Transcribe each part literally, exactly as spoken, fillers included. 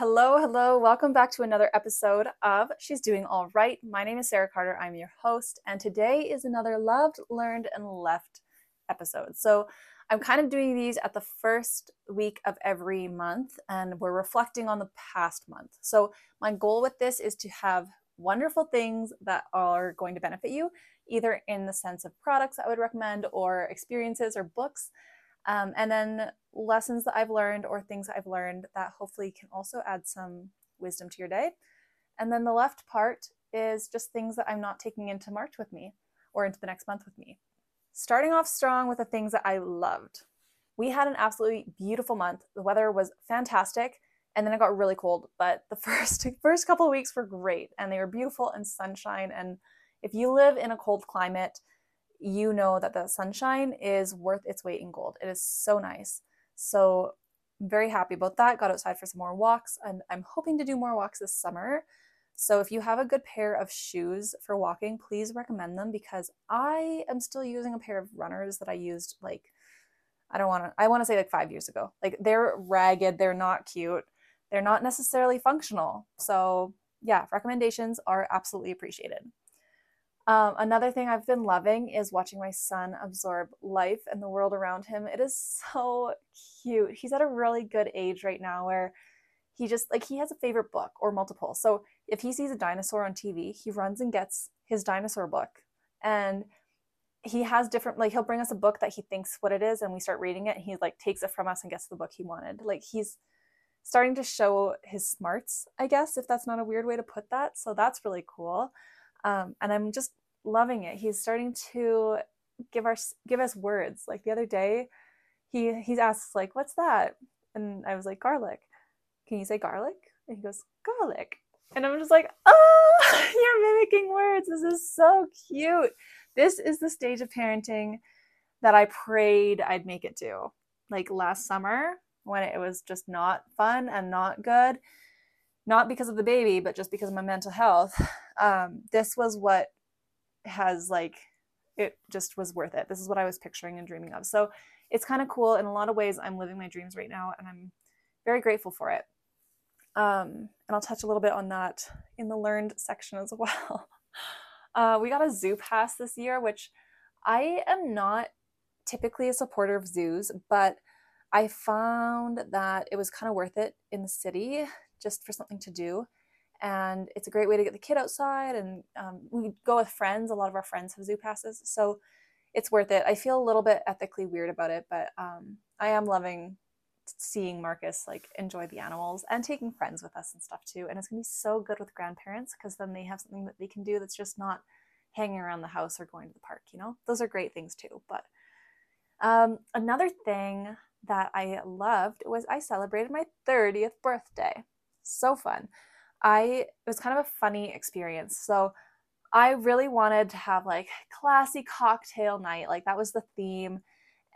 Hello, hello. Welcome back to another episode of She's Doing Alright. My name is Sarah Carter. I'm your host, and today is another loved, learned, and left episode. So I'm kind of doing these at the first week of every month, and we're reflecting on the past month. So my goal with this is to have wonderful things that are going to benefit you, either in the sense of products I would recommend or experiences or books. Um, and then lessons that I've learned or things I've learned that hopefully can also add some wisdom to your day. And then the left part is just things that I'm not taking into March with me or into the next month with me. Starting off strong with the things that I loved. We had an absolutely beautiful month. The weather was fantastic, and then it got really cold, but the first, first couple of weeks were great, and they were beautiful and sunshine. And if you live in a cold climate, you know that the sunshine is worth its weight in gold. It is so nice. So I'm very happy about that. Got outside for some more walks, and I'm hoping to do more walks this summer. So if you have a good pair of shoes for walking, please recommend them, because I am still using a pair of runners that I used like, I don't want to, I want to say like five years ago. Like, they're ragged. They're not cute. They're not necessarily functional. So yeah, recommendations are absolutely appreciated. Um, another thing I've been loving is watching my son absorb life and the world around him. It is so cute. He's at a really good age right now where he just, like, he has a favorite book or multiple. So if he sees a dinosaur on T V, he runs and gets his dinosaur book. And he has different, like, he'll bring us a book that he thinks what it is, and we start reading it, and he like takes it from us and gets the book he wanted. Like, he's starting to show his smarts, I guess, if that's not a weird way to put that. So that's really cool. Um, and I'm just loving it. He's starting to give our give us words. Like, the other day, he he asks, like, "What's that?" And I was like, "Garlic." "Can you say garlic?" And he goes, "Garlic." And I'm just like, "Oh, you're mimicking words. This is so cute." This is the stage of parenting that I prayed I'd make it to. Like, last summer, when it was just not fun and not good, not because of the baby, but just because of my mental health. Um, this was what has like, it just was worth it. This is what I was picturing and dreaming of. So it's kind of cool. In a lot of ways, I'm living my dreams right now, and I'm very grateful for it. Um, and I'll touch a little bit on that in the learned section as well. Uh, we got a zoo pass this year, which I am not typically a supporter of zoos, but I found that it was kind of worth it in the city just for something to do. And it's a great way to get the kid outside, and um, we go with friends. A lot of our friends have zoo passes, so it's worth it. I feel a little bit ethically weird about it, but um, I am loving seeing Marcus like enjoy the animals and taking friends with us and stuff too. And it's gonna be so good with grandparents, because then they have something that they can do that's just not hanging around the house or going to the park, you know? Those are great things too. But um, another thing that I loved was I celebrated my thirtieth birthday. So fun. I, it was kind of a funny experience. So I really wanted to have like classy cocktail night. Like, that was the theme.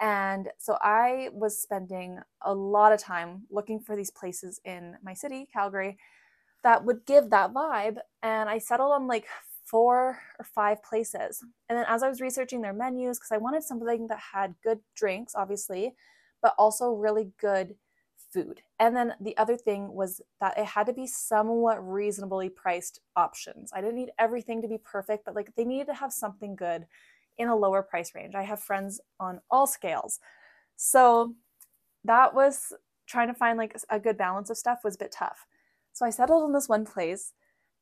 And so I was spending a lot of time looking for these places in my city, Calgary, that would give that vibe. And I settled on like four or five places. And then as I was researching their menus, because I wanted something that had good drinks, obviously, but also really good food. And then the other thing was that it had to be somewhat reasonably priced options. I didn't need everything to be perfect, but like, they needed to have something good in a lower price range. I have friends on all scales. So that was, trying to find like a good balance of stuff was a bit tough. So I settled on this one place,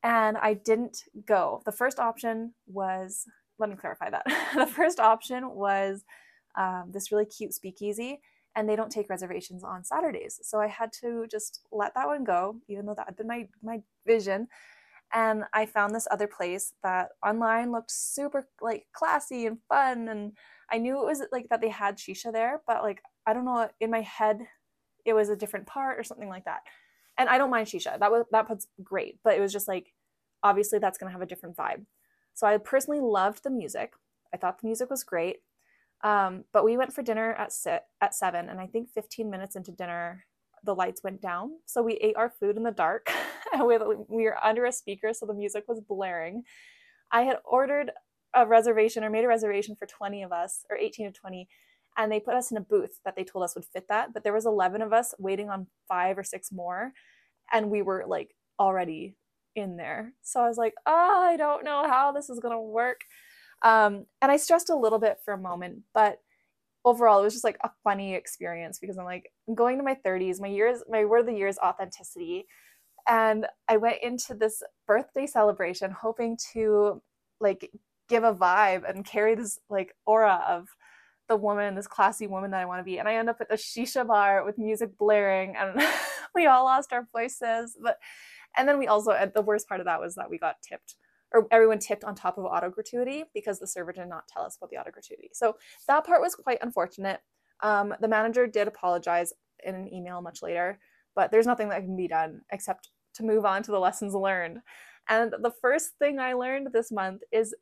and I didn't go. The first option was, let me clarify that. The first option was um, this really cute speakeasy, and they don't take reservations on Saturdays. So I had to just let that one go, even though that had been my, my vision. And I found this other place that online looked super like classy and fun. And I knew it was like that they had shisha there, but like, I don't know, in my head, it was a different part or something like that. And I don't mind shisha. That was, that was great, but it was just like, obviously that's going to have a different vibe. So I personally loved the music. I thought the music was great. Um, but we went for dinner at sit at seven, and I think fifteen minutes into dinner, the lights went down. So we ate our food in the dark. we, we were under a speaker, so the music was blaring. I had ordered a reservation or made a reservation for twenty of us, or eighteen to twenty, and they put us in a booth that they told us would fit that. But there was eleven of us waiting on five or six more. and we were like already in there. So I was like, oh, I don't know how this is going to work. Um, and I stressed a little bit for a moment, but overall it was just like a funny experience because I'm like, I'm going to my thirties, my years, my word of the year is authenticity. And I went into this birthday celebration hoping to like give a vibe and carry this like aura of the woman, this classy woman that I want to be. And I end up at the shisha bar with music blaring and we all lost our voices. But, and then we also, and the worst part of that was that we got tipped, or everyone tipped on top of auto gratuity because the server did not tell us about the auto gratuity. So that part was quite unfortunate. Um, the manager did apologize in an email much later, but there's nothing that can be done except to move on to the lessons learned. And the first thing I learned this month is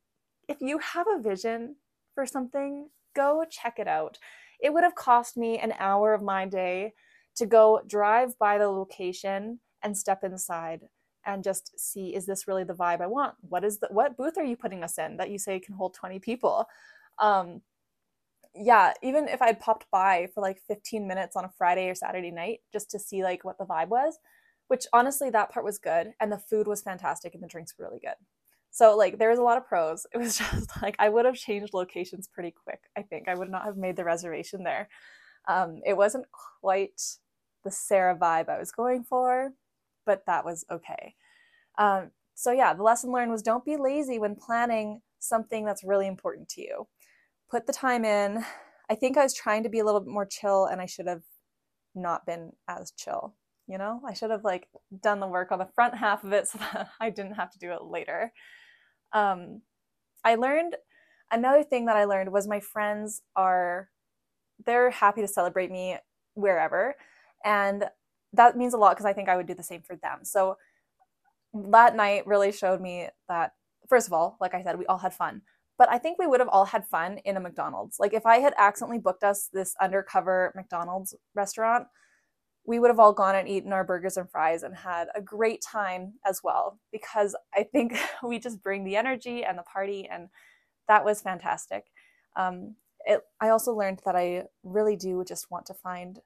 if you have a vision for something, go check it out. It would have cost me an hour of my day to go drive by the location and step inside and just see, is this really the vibe I want? What is the, what booth are you putting us in that you say can hold twenty people? Um, yeah, even if I popped by for like fifteen minutes on a Friday or Saturday night just to see like what the vibe was, which honestly that part was good. And the food was fantastic and the drinks were really good. So like there was a lot of pros. It was just like I would have changed locations pretty quick. I think I would not have made the reservation there. Um, it wasn't quite the Sarah vibe I was going for, but that was okay. Um, so yeah, the lesson learned was don't be lazy when planning something that's really important to you. Put the time in. I think I was trying to be a little bit more chill and I should have not been as chill. You know, I should have like done the work on the front half of it so that I didn't have to do it later. Um, I learned, another thing that I learned was my friends are, they're happy to celebrate me wherever. And that means a lot because I think I would do the same for them. So that night really showed me that, first of all, like I said, we all had fun. But I think we would have all had fun in a McDonald's. Like if I had accidentally booked us this undercover McDonald's restaurant, we would have all gone and eaten our burgers and fries and had a great time as well, because I think we just bring the energy and the party, and that was fantastic. Um, it, I also learned that I really do just want to find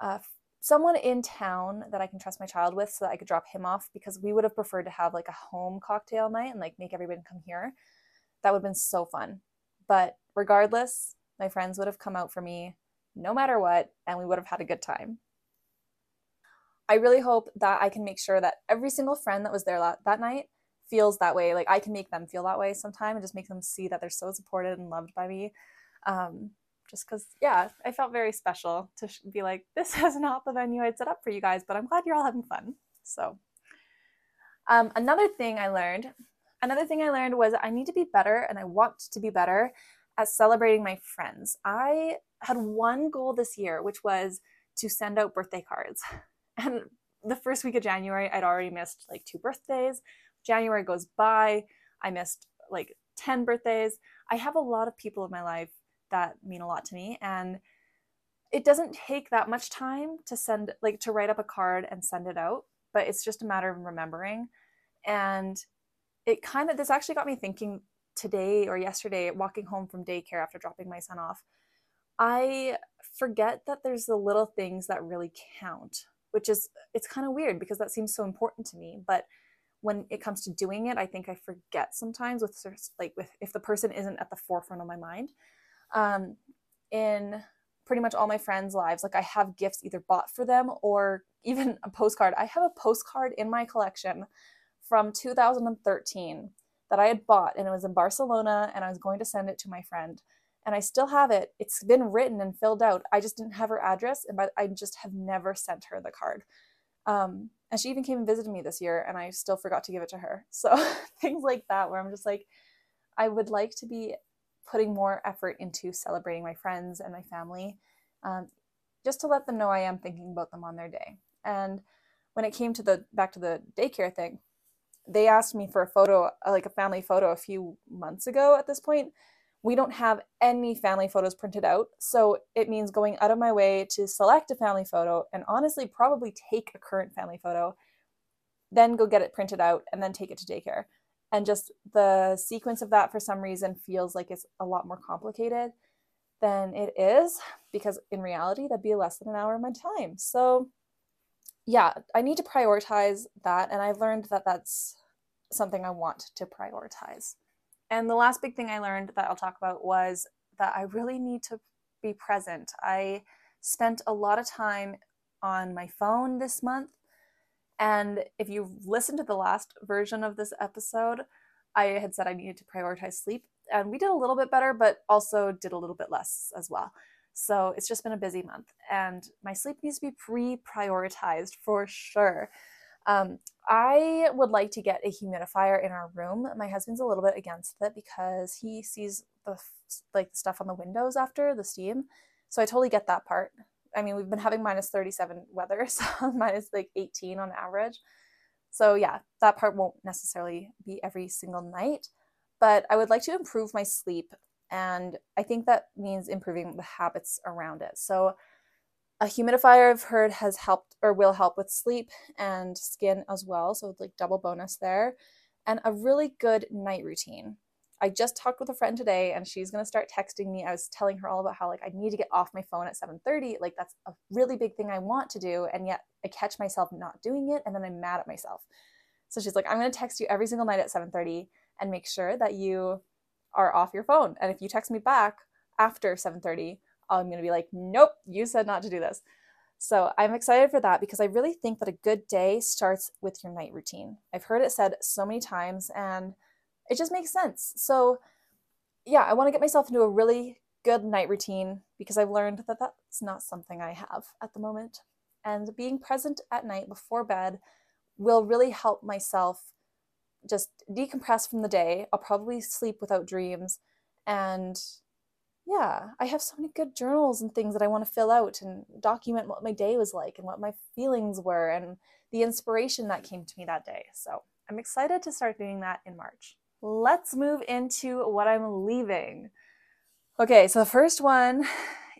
uh, someone in town that I can trust my child with so that I could drop him off, because we would have preferred to have like a home cocktail night and like make everybody come here. That would have been so fun. But regardless, my friends would have come out for me no matter what, and we would have had a good time. I really hope that I can make sure that every single friend that was there that, that night feels that way. Like I can make them feel that way sometime and just make them see that they're so supported and loved by me. Um, just cause yeah, I felt very special to be like, this is not the venue I'd set up for you guys, but I'm glad you're all having fun. So um, another thing I learned, another thing I learned was I need to be better, and I want to be better at celebrating my friends. I had one goal this year, which was to send out birthday cards. And the first week of January, I'd already missed like two birthdays. January goes by. I missed like ten birthdays. I have a lot of people in my life that mean a lot to me. And it doesn't take that much time to send, like to write up a card and send it out, but it's just a matter of remembering. And it kind of, this actually got me thinking today or yesterday, walking home from daycare after dropping my son off. I forget that there's the little things that really count, which is, it's kind of weird because that seems so important to me. But when it comes to doing it, I think I forget sometimes with like with if the person isn't at the forefront of my mind. Um, in pretty much all my friends' lives, like I have gifts either bought for them or even a postcard. I have a postcard in my collection from two thousand thirteen that I had bought, and it was in Barcelona, and I was going to send it to my friend. And I still have it. It's been written and filled out. I just didn't have her address, and I just have never sent her the card. Um, and she even came and visited me this year, and I still forgot to give it to her. So things like that, where I'm just like, I would like to be putting more effort into celebrating my friends and my family, um, just to let them know I am thinking about them on their day. And when it came to the back to the daycare thing, they asked me for a photo, like a family photo, a few months ago at this point. We don't have any family photos printed out. So it means going out of my way to select a family photo and honestly probably take a current family photo, then go get it printed out and then take it to daycare. And just the sequence of that for some reason feels like it's a lot more complicated than it is, because in reality, that'd be less than an hour of my time. So yeah, I need to prioritize that. And I've learned that that's something I want to prioritize. And the last big thing I learned that I'll talk about was that I really need to be present. I spent a lot of time on my phone this month. And if you've listened to the last version of this episode, I had said I needed to prioritize sleep. And we did a little bit better, but also did a little bit less as well. So it's just been a busy month. And my sleep needs to be pre-prioritized for sure. Um, I would like to get a humidifier in our room. My husband's a little bit against it because he sees the like stuff on the windows after the steam. So I totally get that part. I mean, we've been having minus thirty-seven weather, so minus like eighteen on average. So yeah, that part won't necessarily be every single night, but I would like to improve my sleep. And I think that means improving the habits around it. So a humidifier, I've heard, has helped or will help with sleep and skin as well. So it's like double bonus there. And a really good night routine. I just talked with a friend today and she's going to start texting me. I was telling her all about how like I need to get off my phone at seven thirty. Like that's a really big thing I want to do. And yet I catch myself not doing it. And then I'm mad at myself. So she's like, I'm going to text you every single night at seven thirty and make sure that you are off your phone. And if you text me back after seven thirty, I'm going to be like, nope, you said not to do this. So I'm excited for that because I really think that a good day starts with your night routine. I've heard it said so many times and it just makes sense. So yeah, I want to get myself into a really good night routine because I've learned that that's not something I have at the moment. And being present at night before bed will really help myself just decompress from the day. I'll probably sleep without dreams. And yeah, I have so many good journals and things that I want to fill out and document what my day was like and what my feelings were and the inspiration that came to me that day. So I'm excited to start doing that in March. Let's move into what I'm leaving. Okay, so the first one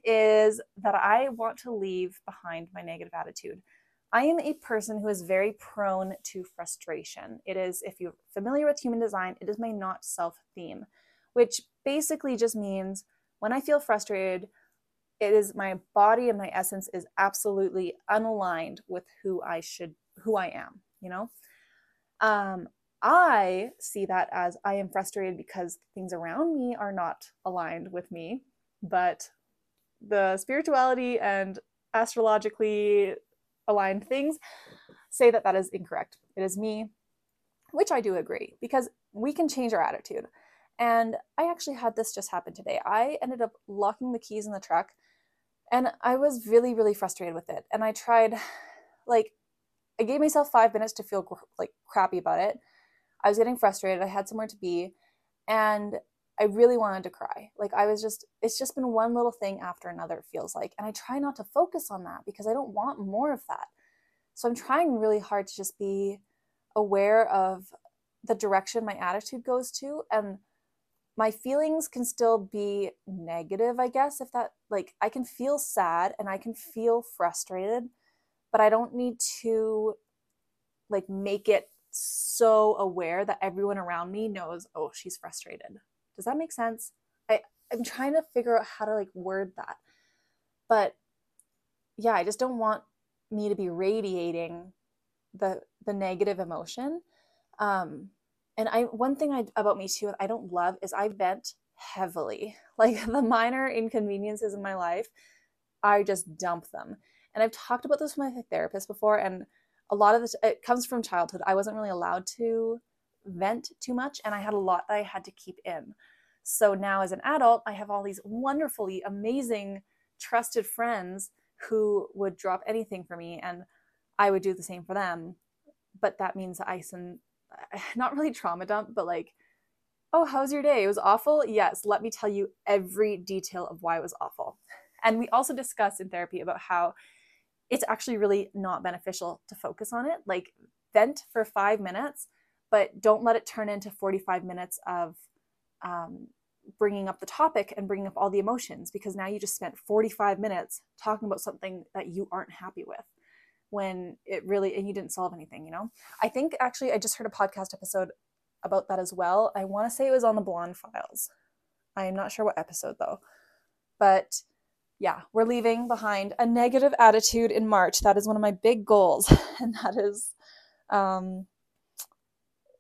is that I want to leave behind my negative attitude. I am a person who is very prone to frustration. It is, if you're familiar with human design, it is my not self theme, which basically just means when I feel frustrated, it is my body and my essence is absolutely unaligned with who I should, who I am, you know? Um, I see that as I am frustrated because things around me are not aligned with me, but the spirituality and astrologically aligned things say that that is incorrect. It is me, which I do agree, because we can change our attitude. And I actually had this just happen today. I ended up locking the keys in the truck and I was really, really frustrated with it. And I tried, like, I gave myself five minutes to feel like crappy about it. I was getting frustrated. I had somewhere to be and I really wanted to cry. Like I was just, it's just been one little thing after another, it feels like. And I try not to focus on that because I don't want more of that. So I'm trying really hard to just be aware of the direction my attitude goes to. And my feelings can still be negative, I guess, if that, like, I can feel sad and I can feel frustrated, but I don't need to like make it so aware that everyone around me knows, oh, she's frustrated. Does that make sense? I, I'm trying to figure out how to like word that. But yeah, I just don't want me to be radiating the the negative emotion. Um, and I one thing I, about me too, I don't love is I vent heavily. Like the minor inconveniences in my life, I just dump them. And I've talked about this with my therapist before, and a lot of this, it comes from childhood. I wasn't really allowed to vent too much and I had a lot that I had to keep in. So now as an adult, I have all these wonderfully amazing trusted friends who would drop anything for me and I would do the same for them. But that means I some, not really trauma dump, but like, oh, how's your day? It was awful. Yes. Let me tell you every detail of why it was awful. And we also discussed in therapy about how it's actually really not beneficial to focus on it. Like vent for five minutes, but don't let it turn into forty-five minutes of um, bringing up the topic and bringing up all the emotions, because now you just spent forty-five minutes talking about something that you aren't happy with when it really, and you didn't solve anything, you know? I think actually I just heard a podcast episode about that as well. I want to say it was on the Blonde Files. I am not sure what episode though, but yeah, we're leaving behind a negative attitude in March. That is one of my big goals. And that is, um,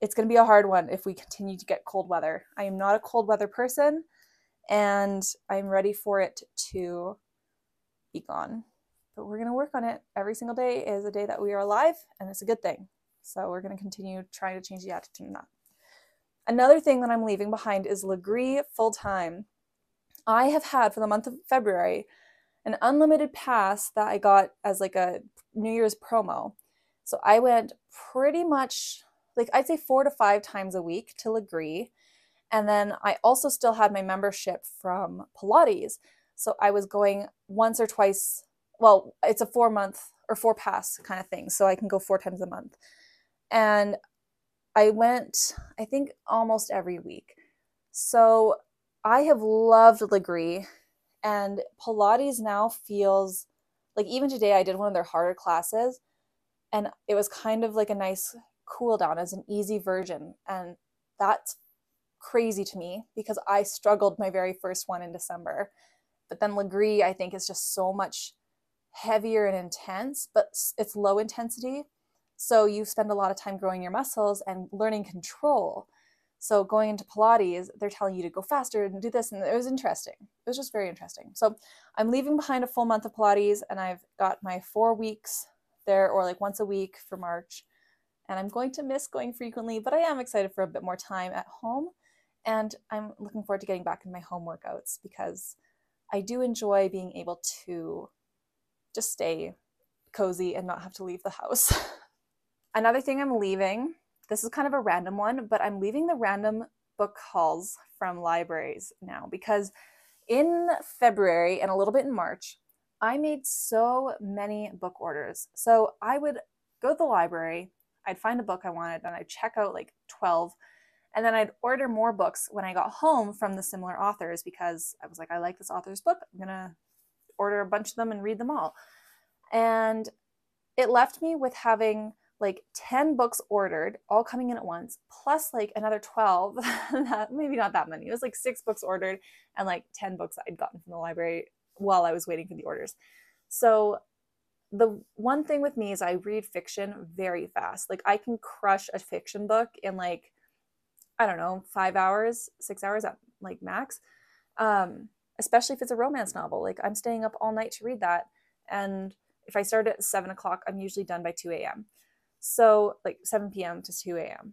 it's going to be a hard one if we continue to get cold weather. I am not a cold weather person, and I'm ready for it to be gone. But we're going to work on it. Every single day is a day that we are alive, and it's a good thing. So we're going to continue trying to change the attitude in that. Another thing that I'm leaving behind is Lagree full-time. I have had, for the month of February, an unlimited pass that I got as like a New Year's promo. So I went pretty much, like I'd say four to five times a week to Lagree. And then I also still had my membership from Pilates. So I was going once or twice, well, it's a four month or four pass kind of thing. So I can go four times a month. And I went, I think, almost every week. So I have loved Lagree, and Pilates now feels like, even today I did one of their harder classes, and it was kind of like a nice cool down as an easy version. And that's crazy to me because I struggled my very first one in December. But then Lagree, I think, is just so much heavier and intense, but it's low intensity. So you spend a lot of time growing your muscles and learning control. So going into Pilates, they're telling you to go faster and do this. And it was interesting. It was just very interesting. So I'm leaving behind a full month of Pilates, and I've got my four weeks there, or like once a week for March. And I'm going to miss going frequently, but I am excited for a bit more time at home. And I'm looking forward to getting back in my home workouts because I do enjoy being able to just stay cozy and not have to leave the house. Another thing I'm leaving, this is kind of a random one, but I'm leaving the random book hauls from libraries now, because in February and a little bit in March, I made so many book orders. So I would go to the library, I'd find a book I wanted, and I'd check out like twelve, and then I'd order more books when I got home from the similar authors, because I was like, I like this author's book, I'm gonna order a bunch of them and read them all. And it left me with having like ten books ordered, all coming in at once, plus like another twelve, maybe not that many. It was like six books ordered and like ten books I'd gotten from the library while I was waiting for the orders. So the one thing with me is I read fiction very fast. Like I can crush a fiction book in like, I don't know, five hours, six hours at like max, um, especially if it's a romance novel. Like I'm staying up all night to read that. And if I start at seven o'clock, I'm usually done by two a.m. So like seven p.m. to two a.m.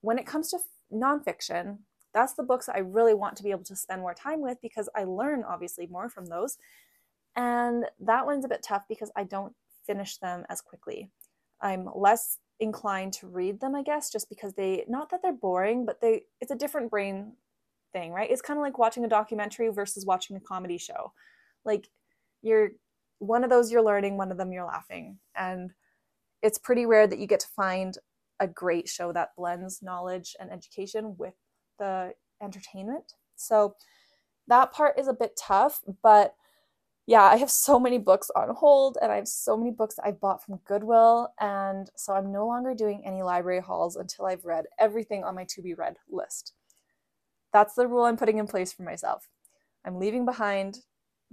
When it comes to nonfiction, that's the books I really want to be able to spend more time with because I learn obviously more from those. And that one's a bit tough because I don't finish them as quickly. I'm less inclined to read them, I guess, just because they, not that they're boring, but they, it's a different brain thing, right? It's kind of like watching a documentary versus watching a comedy show. Like you're, one of those you're learning, one of them you're laughing. And it's pretty rare that you get to find a great show that blends knowledge and education with the entertainment. So that part is a bit tough, but yeah, I have so many books on hold, and I have so many books that I bought from Goodwill. And so I'm no longer doing any library hauls until I've read everything on my to be read list. That's the rule I'm putting in place for myself. I'm leaving behind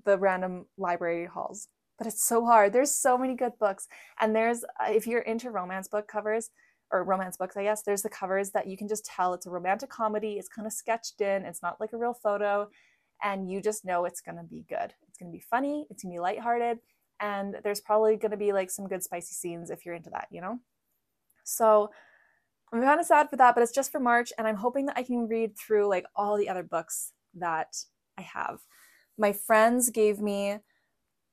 the random library hauls. But it's so hard. There's so many good books. And there's, if you're into romance book covers, or romance books, I guess, there's the covers that you can just tell it's a romantic comedy. It's kind of sketched in. It's not like a real photo. And you just know it's going to be good. It's going to be funny. It's going to be lighthearted. And there's probably going to be like some good spicy scenes if you're into that, you know? So I'm kind of sad for that, but it's just for March. And I'm hoping that I can read through like all the other books that I have. My friends gave me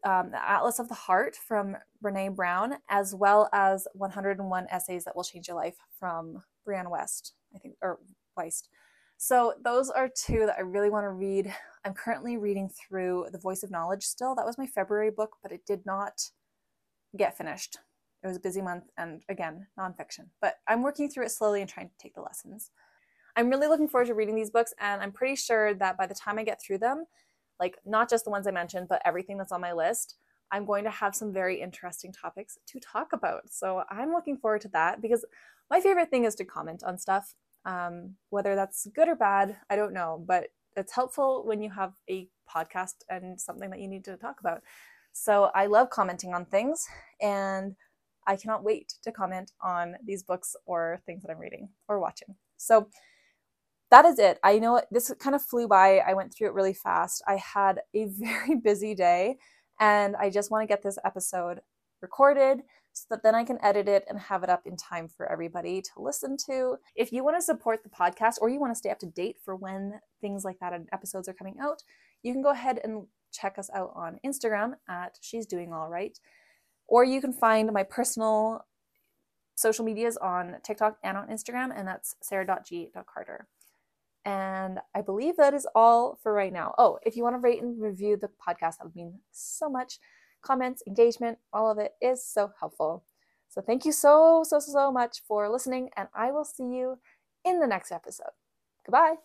Um, the Atlas of the Heart from Brené Brown, as well as one hundred one Essays That Will Change Your Life from Brianne West, I think, or Weist. So those are two that I really want to read. I'm currently reading through The Voice of Knowledge still. That was my February book, but it did not get finished. It was a busy month, and again, nonfiction. But I'm working through it slowly and trying to take the lessons. I'm really looking forward to reading these books, and I'm pretty sure that by the time I get through them, like not just the ones I mentioned, but everything that's on my list, I'm going to have some very interesting topics to talk about. So I'm looking forward to that because my favorite thing is to comment on stuff. Um, whether that's good or bad, I don't know, but it's helpful when you have a podcast and something that you need to talk about. So I love commenting on things, and I cannot wait to comment on these books or things that I'm reading or watching. So that is it. I know this kind of flew by. I went through it really fast. I had a very busy day, and I just want to get this episode recorded so that then I can edit it and have it up in time for everybody to listen to. If you want to support the podcast, or you want to stay up to date for when things like that and episodes are coming out, you can go ahead and check us out on Instagram at She's Doing Alright. Or you can find my personal social medias on TikTok and on Instagram, and that's sarah dot g dot carter. And I believe that is all for right now. Oh, if you want to rate and review the podcast, that would mean so much. Comments, engagement, all of it is so helpful. So thank you so, so, so much for listening, and I will see you in the next episode. Goodbye.